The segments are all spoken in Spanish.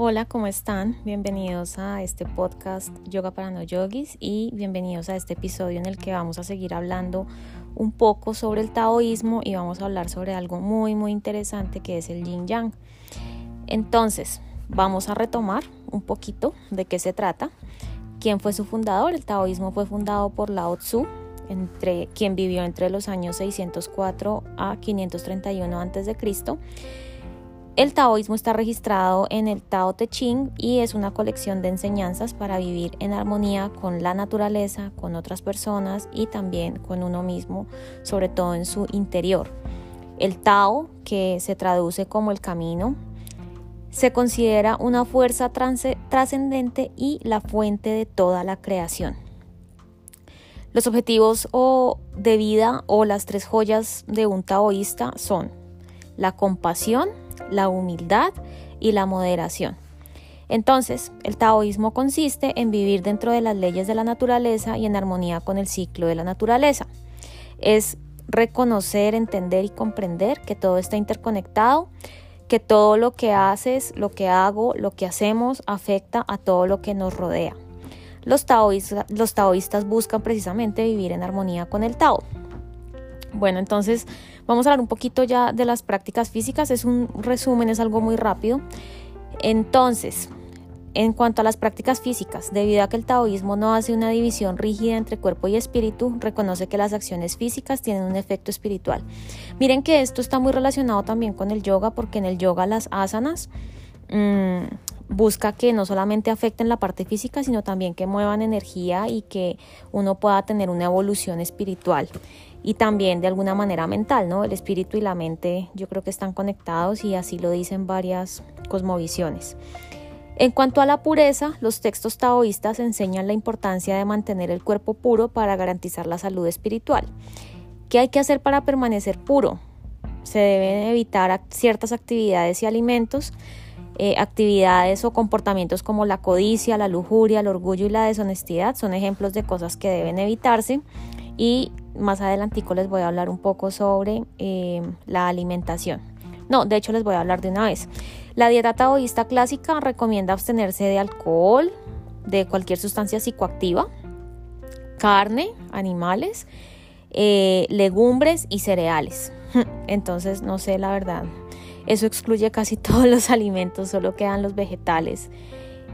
Hola, ¿cómo están? Bienvenidos a este podcast Yoga para No Yogis y bienvenidos a este episodio en el que vamos a seguir hablando un poco sobre el taoísmo y vamos a hablar sobre algo muy muy interesante que es el yin yang. Entonces, vamos a retomar un poquito de qué se trata. ¿Quién fue su fundador? El taoísmo fue fundado por Lao Tzu, quien vivió entre los años 604 a 531 a.C. El taoísmo está registrado en el Tao Te Ching y es una colección de enseñanzas para vivir en armonía con la naturaleza, con otras personas y también con uno mismo, sobre todo en su interior. El Tao, que se traduce como el camino, se considera una fuerza trascendente y la fuente de toda la creación. Los objetivos de vida o las tres joyas de un taoísta son la compasión, la humildad y la moderación. Entonces, el taoísmo consiste en vivir dentro de las leyes de la naturaleza y en armonía con el ciclo de la naturaleza. Es reconocer, entender y comprender que todo está interconectado, que todo lo que haces, lo que hago, lo que hacemos afecta a todo lo que nos rodea. Los taoístas buscan precisamente vivir en armonía con el Tao. Bueno, entonces vamos a hablar un poquito ya de las prácticas físicas. Es un resumen, es algo muy rápido. Entonces, en cuanto a las prácticas físicas, debido a que el taoísmo no hace una división rígida entre cuerpo y espíritu, reconoce que las acciones físicas tienen un efecto espiritual. Miren que esto está muy relacionado también con el yoga, porque en el yoga las asanas busca que no solamente afecten la parte física, sino también que muevan energía y que uno pueda tener una evolución espiritual. Y también de alguna manera mental, ¿no? El espíritu y la mente yo creo que están conectados y así lo dicen varias cosmovisiones. En cuanto a la pureza, los textos taoístas enseñan la importancia de mantener el cuerpo puro para garantizar la salud espiritual. ¿Qué hay que hacer para permanecer puro? Se deben evitar ciertas actividades y alimentos, actividades o comportamientos como la codicia, la lujuria, el orgullo y la deshonestidad son ejemplos de cosas que deben evitarse. Y más adelantico les voy a hablar un poco sobre la alimentación. No, de hecho les voy a hablar de una vez. La dieta taoísta clásica recomienda abstenerse de alcohol, de cualquier sustancia psicoactiva, carne, animales, legumbres y cereales. Entonces, no sé, la verdad, eso excluye casi todos los alimentos, solo quedan los vegetales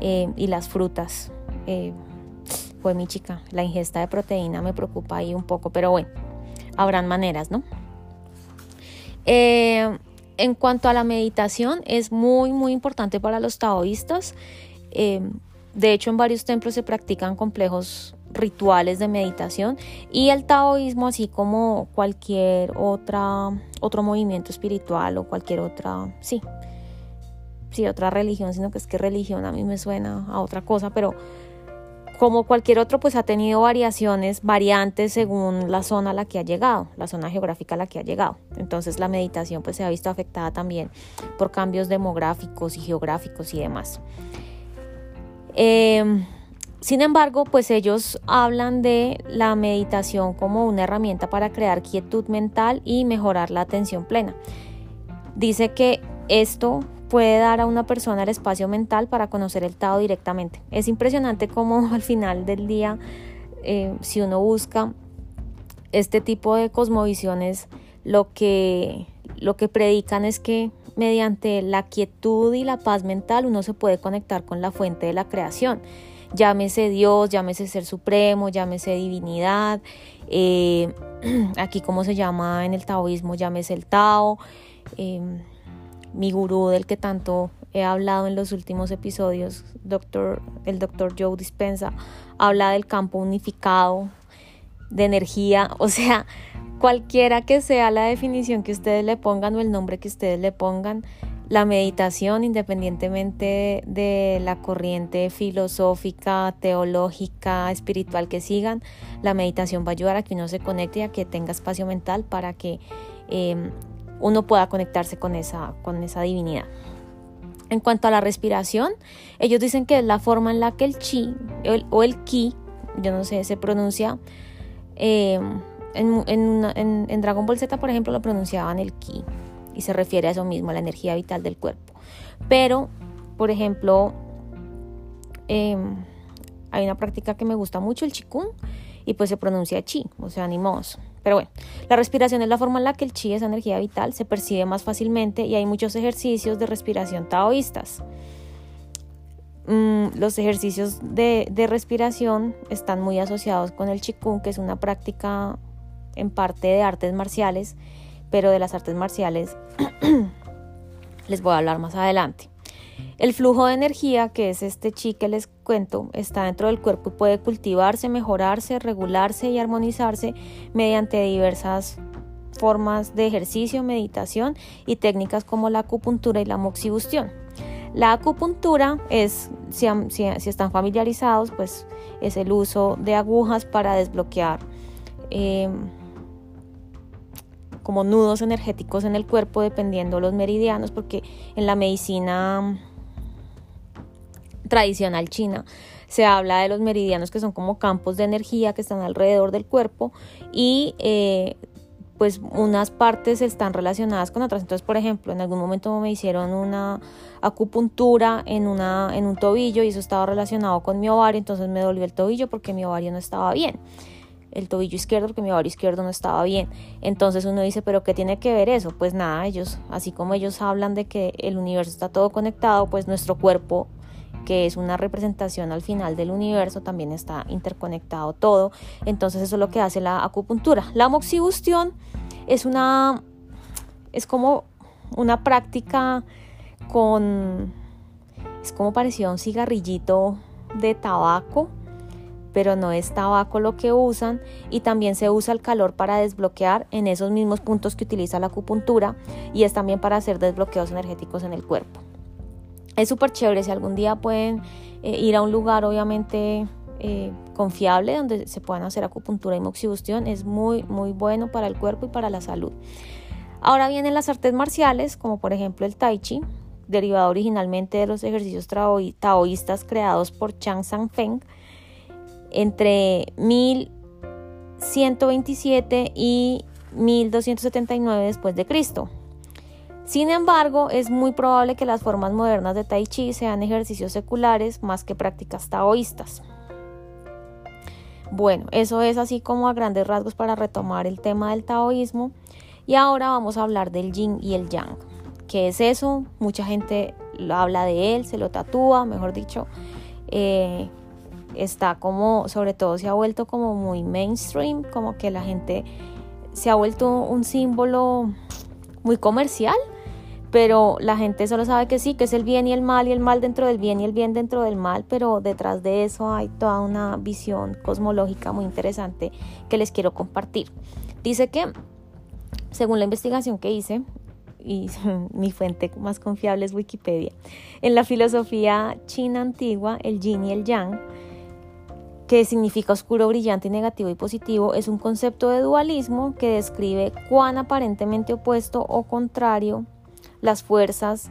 y las frutas. Pues mi chica, la ingesta de proteína me preocupa ahí un poco, pero bueno, habrán maneras, ¿no? En cuanto a la meditación, es muy, muy importante para los taoístas. De hecho, en varios templos se practican complejos rituales de meditación y el taoísmo, así como cualquier otro movimiento espiritual o cualquier otra, otra religión, sino que es que religión a mí me suena a otra cosa, pero como cualquier otro, pues ha tenido variantes según la zona a la que ha llegado, la zona geográfica a la que ha llegado. Entonces la meditación pues se ha visto afectada también por cambios demográficos y geográficos y demás. Sin embargo, pues ellos hablan de la meditación como una herramienta para crear quietud mental y mejorar la atención plena. Dice que esto puede dar a una persona el espacio mental para conocer el Tao directamente. Es impresionante cómo al final del día, si uno busca este tipo de cosmovisiones, lo que predican es que mediante la quietud y la paz mental uno se puede conectar con la fuente de la creación. Llámese Dios, llámese Ser Supremo, llámese Divinidad, aquí como se llama en el taoísmo, llámese el Tao, mi gurú del que tanto he hablado en los últimos episodios, el doctor Joe Dispenza, habla del campo unificado de energía. O sea, cualquiera que sea la definición que ustedes le pongan o el nombre que ustedes le pongan, la meditación, independientemente de la corriente filosófica, teológica, espiritual que sigan, la meditación va a ayudar a que uno se conecte y a que tenga espacio mental para que uno pueda conectarse con esa divinidad. En cuanto a la respiración, ellos dicen que es la forma en la que el chi o el ki, yo no sé, se pronuncia, en Dragon Ball Z, por ejemplo, lo pronunciaban el ki y se refiere a eso mismo, a la energía vital del cuerpo. Pero Por ejemplo, hay una práctica que me gusta mucho, el Qigong, y pues se pronuncia chi, o sea, ni modos. Pero bueno, la respiración es la forma en la que el chi, esa energía vital, se percibe más fácilmente, y hay muchos ejercicios de respiración taoístas. Los ejercicios de respiración están muy asociados con el Qigong, que es una práctica en parte de artes marciales, pero de las artes marciales les voy a hablar más adelante. El flujo de energía, que es este chi que les cuento, está dentro del cuerpo y puede cultivarse, mejorarse, regularse y armonizarse mediante diversas formas de ejercicio, meditación y técnicas como la acupuntura y la moxibustión. La acupuntura es, si están familiarizados, pues es el uso de agujas para desbloquear como nudos energéticos en el cuerpo, dependiendo los meridianos, porque en la medicina tradicional china se habla de los meridianos, que son como campos de energía que están alrededor del cuerpo, y pues unas partes están relacionadas con otras. Entonces, por ejemplo, en algún momento me hicieron una acupuntura en un tobillo, y eso estaba relacionado con mi ovario, entonces me dolió el tobillo porque mi ovario no estaba bien. El tobillo izquierdo, porque mi ovario izquierdo no estaba bien. Entonces uno dice, ¿pero qué tiene que ver eso? Pues nada, ellos, así como ellos hablan de que el universo está todo conectado, pues nuestro cuerpo, que es una representación al final del universo, también está interconectado todo. Entonces eso es lo que hace la acupuntura. La moxibustión es como una práctica es como parecido a un cigarrillito de tabaco, pero no es tabaco lo que usan, y también se usa el calor para desbloquear en esos mismos puntos que utiliza la acupuntura, y es también para hacer desbloqueos energéticos en el cuerpo. Es súper chévere. Si algún día pueden ir a un lugar obviamente confiable donde se puedan hacer acupuntura y moxibustión, es muy muy bueno para el cuerpo y para la salud. Ahora vienen las artes marciales, como por ejemplo el tai chi, derivado originalmente de los ejercicios taoístas creados por Chang Sanfeng entre 1127 y 1279 después de Cristo. Sin embargo, es muy probable que las formas modernas de tai chi sean ejercicios seculares más que prácticas taoístas. Bueno, eso es así como a grandes rasgos para retomar el tema del taoísmo. Y ahora vamos a hablar del yin y el yang. ¿Qué es eso? Mucha gente habla de él, se lo tatúa, mejor dicho. Está como, sobre todo se ha vuelto como muy mainstream, como que la gente se ha vuelto un símbolo muy comercial, pero la gente solo sabe que sí, que es el bien y el mal dentro del bien y el bien dentro del mal, pero detrás de eso hay toda una visión cosmológica muy interesante que les quiero compartir. Dice que, según la investigación que hice, y mi fuente más confiable es Wikipedia, en la filosofía china antigua, el yin y el yang, que significa oscuro, brillante, negativo y positivo, es un concepto de dualismo que describe cuán aparentemente opuesto o contrario las fuerzas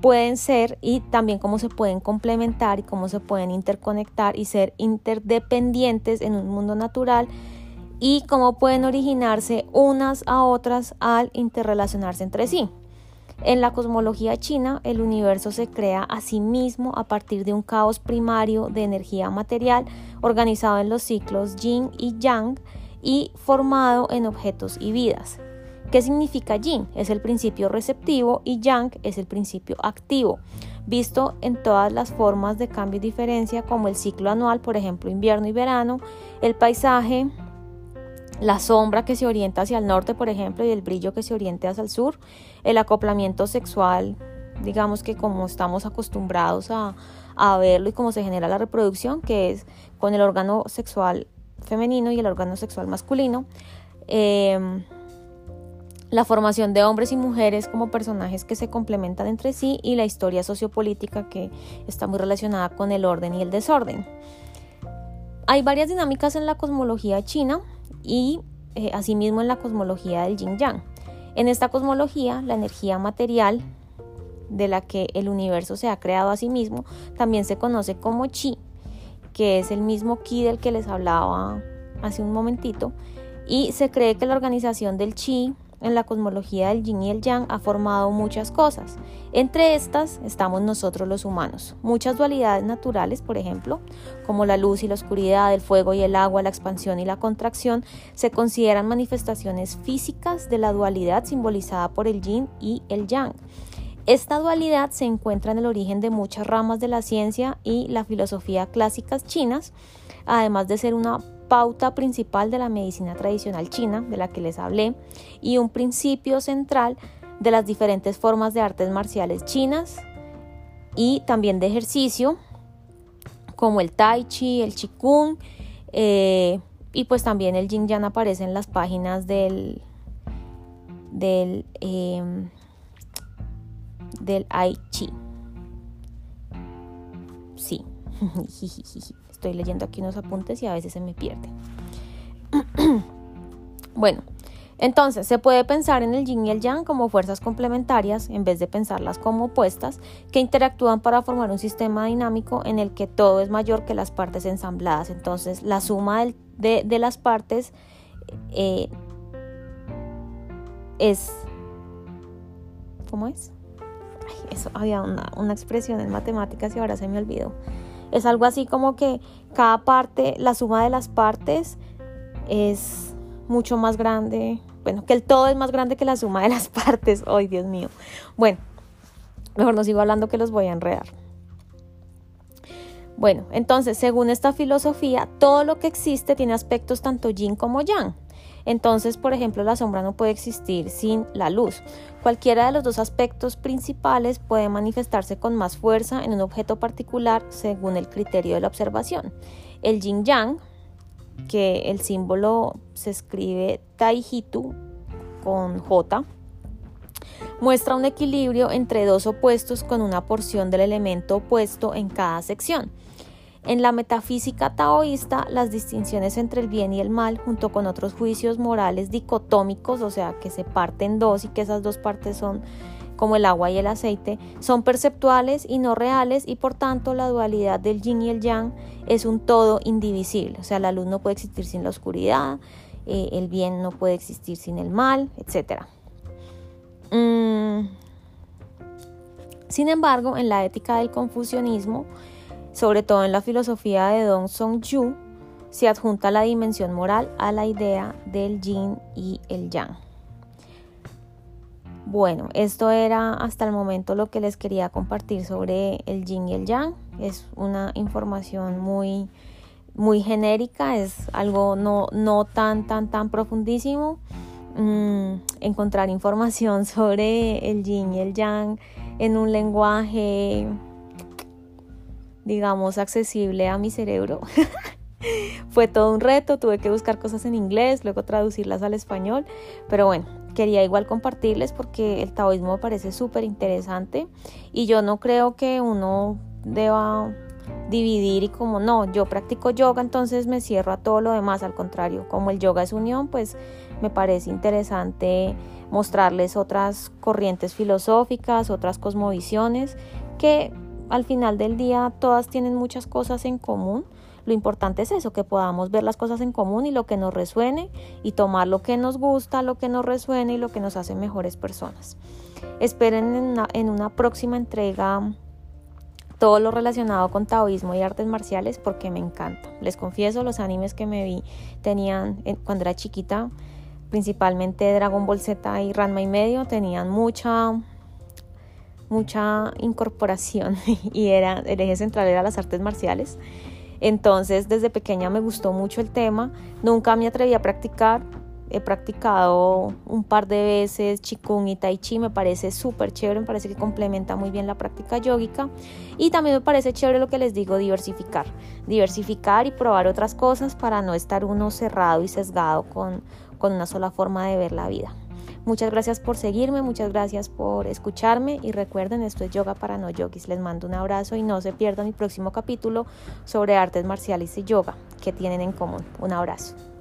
pueden ser, y también cómo se pueden complementar y cómo se pueden interconectar y ser interdependientes en un mundo natural, y cómo pueden originarse unas a otras al interrelacionarse entre sí. En la cosmología china, el universo se crea a sí mismo a partir de un caos primario de energía material organizado en los ciclos yin y yang y formado en objetos y vidas. ¿Qué significa yin? Es el principio receptivo, y yang es el principio activo, visto en todas las formas de cambio y diferencia, como el ciclo anual, por ejemplo, invierno y verano, el paisaje, la sombra que se orienta hacia el norte, por ejemplo, y el brillo que se orienta hacia el sur, el acoplamiento sexual, digamos que como estamos acostumbrados a verlo, y cómo se genera la reproducción, que es con el órgano sexual femenino y el órgano sexual masculino, la formación de hombres y mujeres como personajes que se complementan entre sí, y la historia sociopolítica, que está muy relacionada con el orden y el desorden. Hay varias dinámicas en la cosmología china, y asimismo en la cosmología del yin-yang. En esta cosmología, la energía material de la que el universo se ha creado a sí mismo también se conoce como chi, que es el mismo ki del que les hablaba hace un momentito, y se cree que la organización del chi, en la cosmología del yin y el yang ha formado muchas cosas. Entre estas estamos nosotros los humanos. Muchas dualidades naturales, por ejemplo, como la luz y la oscuridad, el fuego y el agua, la expansión y la contracción, se consideran manifestaciones físicas de la dualidad simbolizada por el yin y el yang. Esta dualidad se encuentra en el origen de muchas ramas de la ciencia y la filosofía clásicas chinas, además de ser una pauta principal de la medicina tradicional china, de la que les hablé, y un principio central de las diferentes formas de artes marciales chinas y también de ejercicio, como el tai chi, el qigong, y pues también el yin yang aparece en las páginas del I Ching. Sí, estoy leyendo aquí unos apuntes y a veces se me pierde. Bueno, entonces se puede pensar en el yin y el yang como fuerzas complementarias en vez de pensarlas como opuestas, que interactúan para formar un sistema dinámico en el que todo es mayor que las partes ensambladas. Entonces la suma de las partes es... ¿Cómo es? Ay, eso había una expresión en matemáticas y ahora se me olvidó. Es algo así como que cada parte, la suma de las partes es mucho más grande, bueno, que el todo es más grande que la suma de las partes. Ay, Dios mío. Bueno, mejor no sigo hablando que los voy a enredar. Bueno, entonces, según esta filosofía, todo lo que existe tiene aspectos tanto yin como yang. Entonces, por ejemplo, la sombra no puede existir sin la luz. Cualquiera de los dos aspectos principales puede manifestarse con más fuerza en un objeto particular según el criterio de la observación. El yin yang, que el símbolo se escribe taijitu con J, muestra un equilibrio entre dos opuestos con una porción del elemento opuesto en cada sección. En la metafísica taoísta, las distinciones entre el bien y el mal, junto con otros juicios morales dicotómicos, o sea, que se parten dos y que esas dos partes son como el agua y el aceite, son perceptuales y no reales, y por tanto la dualidad del yin y el yang es un todo indivisible. O sea, la luz no puede existir sin la oscuridad, el bien no puede existir sin el mal, etc. Sin embargo, en la ética del confucianismo, sobre todo en la filosofía de Dong Zongyu, se adjunta la dimensión moral a la idea del yin y el yang. Bueno, esto era hasta el momento lo que les quería compartir sobre el yin y el yang. Es una información muy, muy genérica, es algo no tan profundísimo. Encontrar información sobre el yin y el yang en un lenguaje, digamos, accesible a mi cerebro fue todo un reto. Tuve que buscar cosas en inglés, luego traducirlas al español, pero bueno, quería igual compartirles porque el taoísmo me parece súper interesante y yo no creo que uno deba dividir y como no, yo practico yoga, entonces me cierro a todo lo demás. Al contrario, como el yoga es unión, pues me parece interesante mostrarles otras corrientes filosóficas, otras cosmovisiones que al final del día todas tienen muchas cosas en común. Lo importante es eso, que podamos ver las cosas en común y lo que nos resuene y tomar lo que nos gusta, lo que nos resuene y lo que nos hace mejores personas. Esperen en una próxima entrega todo lo relacionado con taoísmo y artes marciales porque me encanta. Les confieso, los animes que me vi tenían, cuando era chiquita, principalmente Dragon Ball Z y Ranma y medio, tenían mucha incorporación y era el eje central era las artes marciales. Entonces, desde pequeña me gustó mucho el tema. Nunca me atreví a practicar. He practicado un par de veces Qigong y Tai Chi, me parece súper chévere, me parece que complementa muy bien la práctica yógica y también me parece chévere lo que les digo, diversificar y probar otras cosas para no estar uno cerrado y sesgado con una sola forma de ver la vida. Muchas gracias por seguirme, muchas gracias por escucharme y recuerden, esto es Yoga para No Yogis. Les mando un abrazo y no se pierdan mi próximo capítulo sobre artes marciales y yoga que tienen en común. Un abrazo.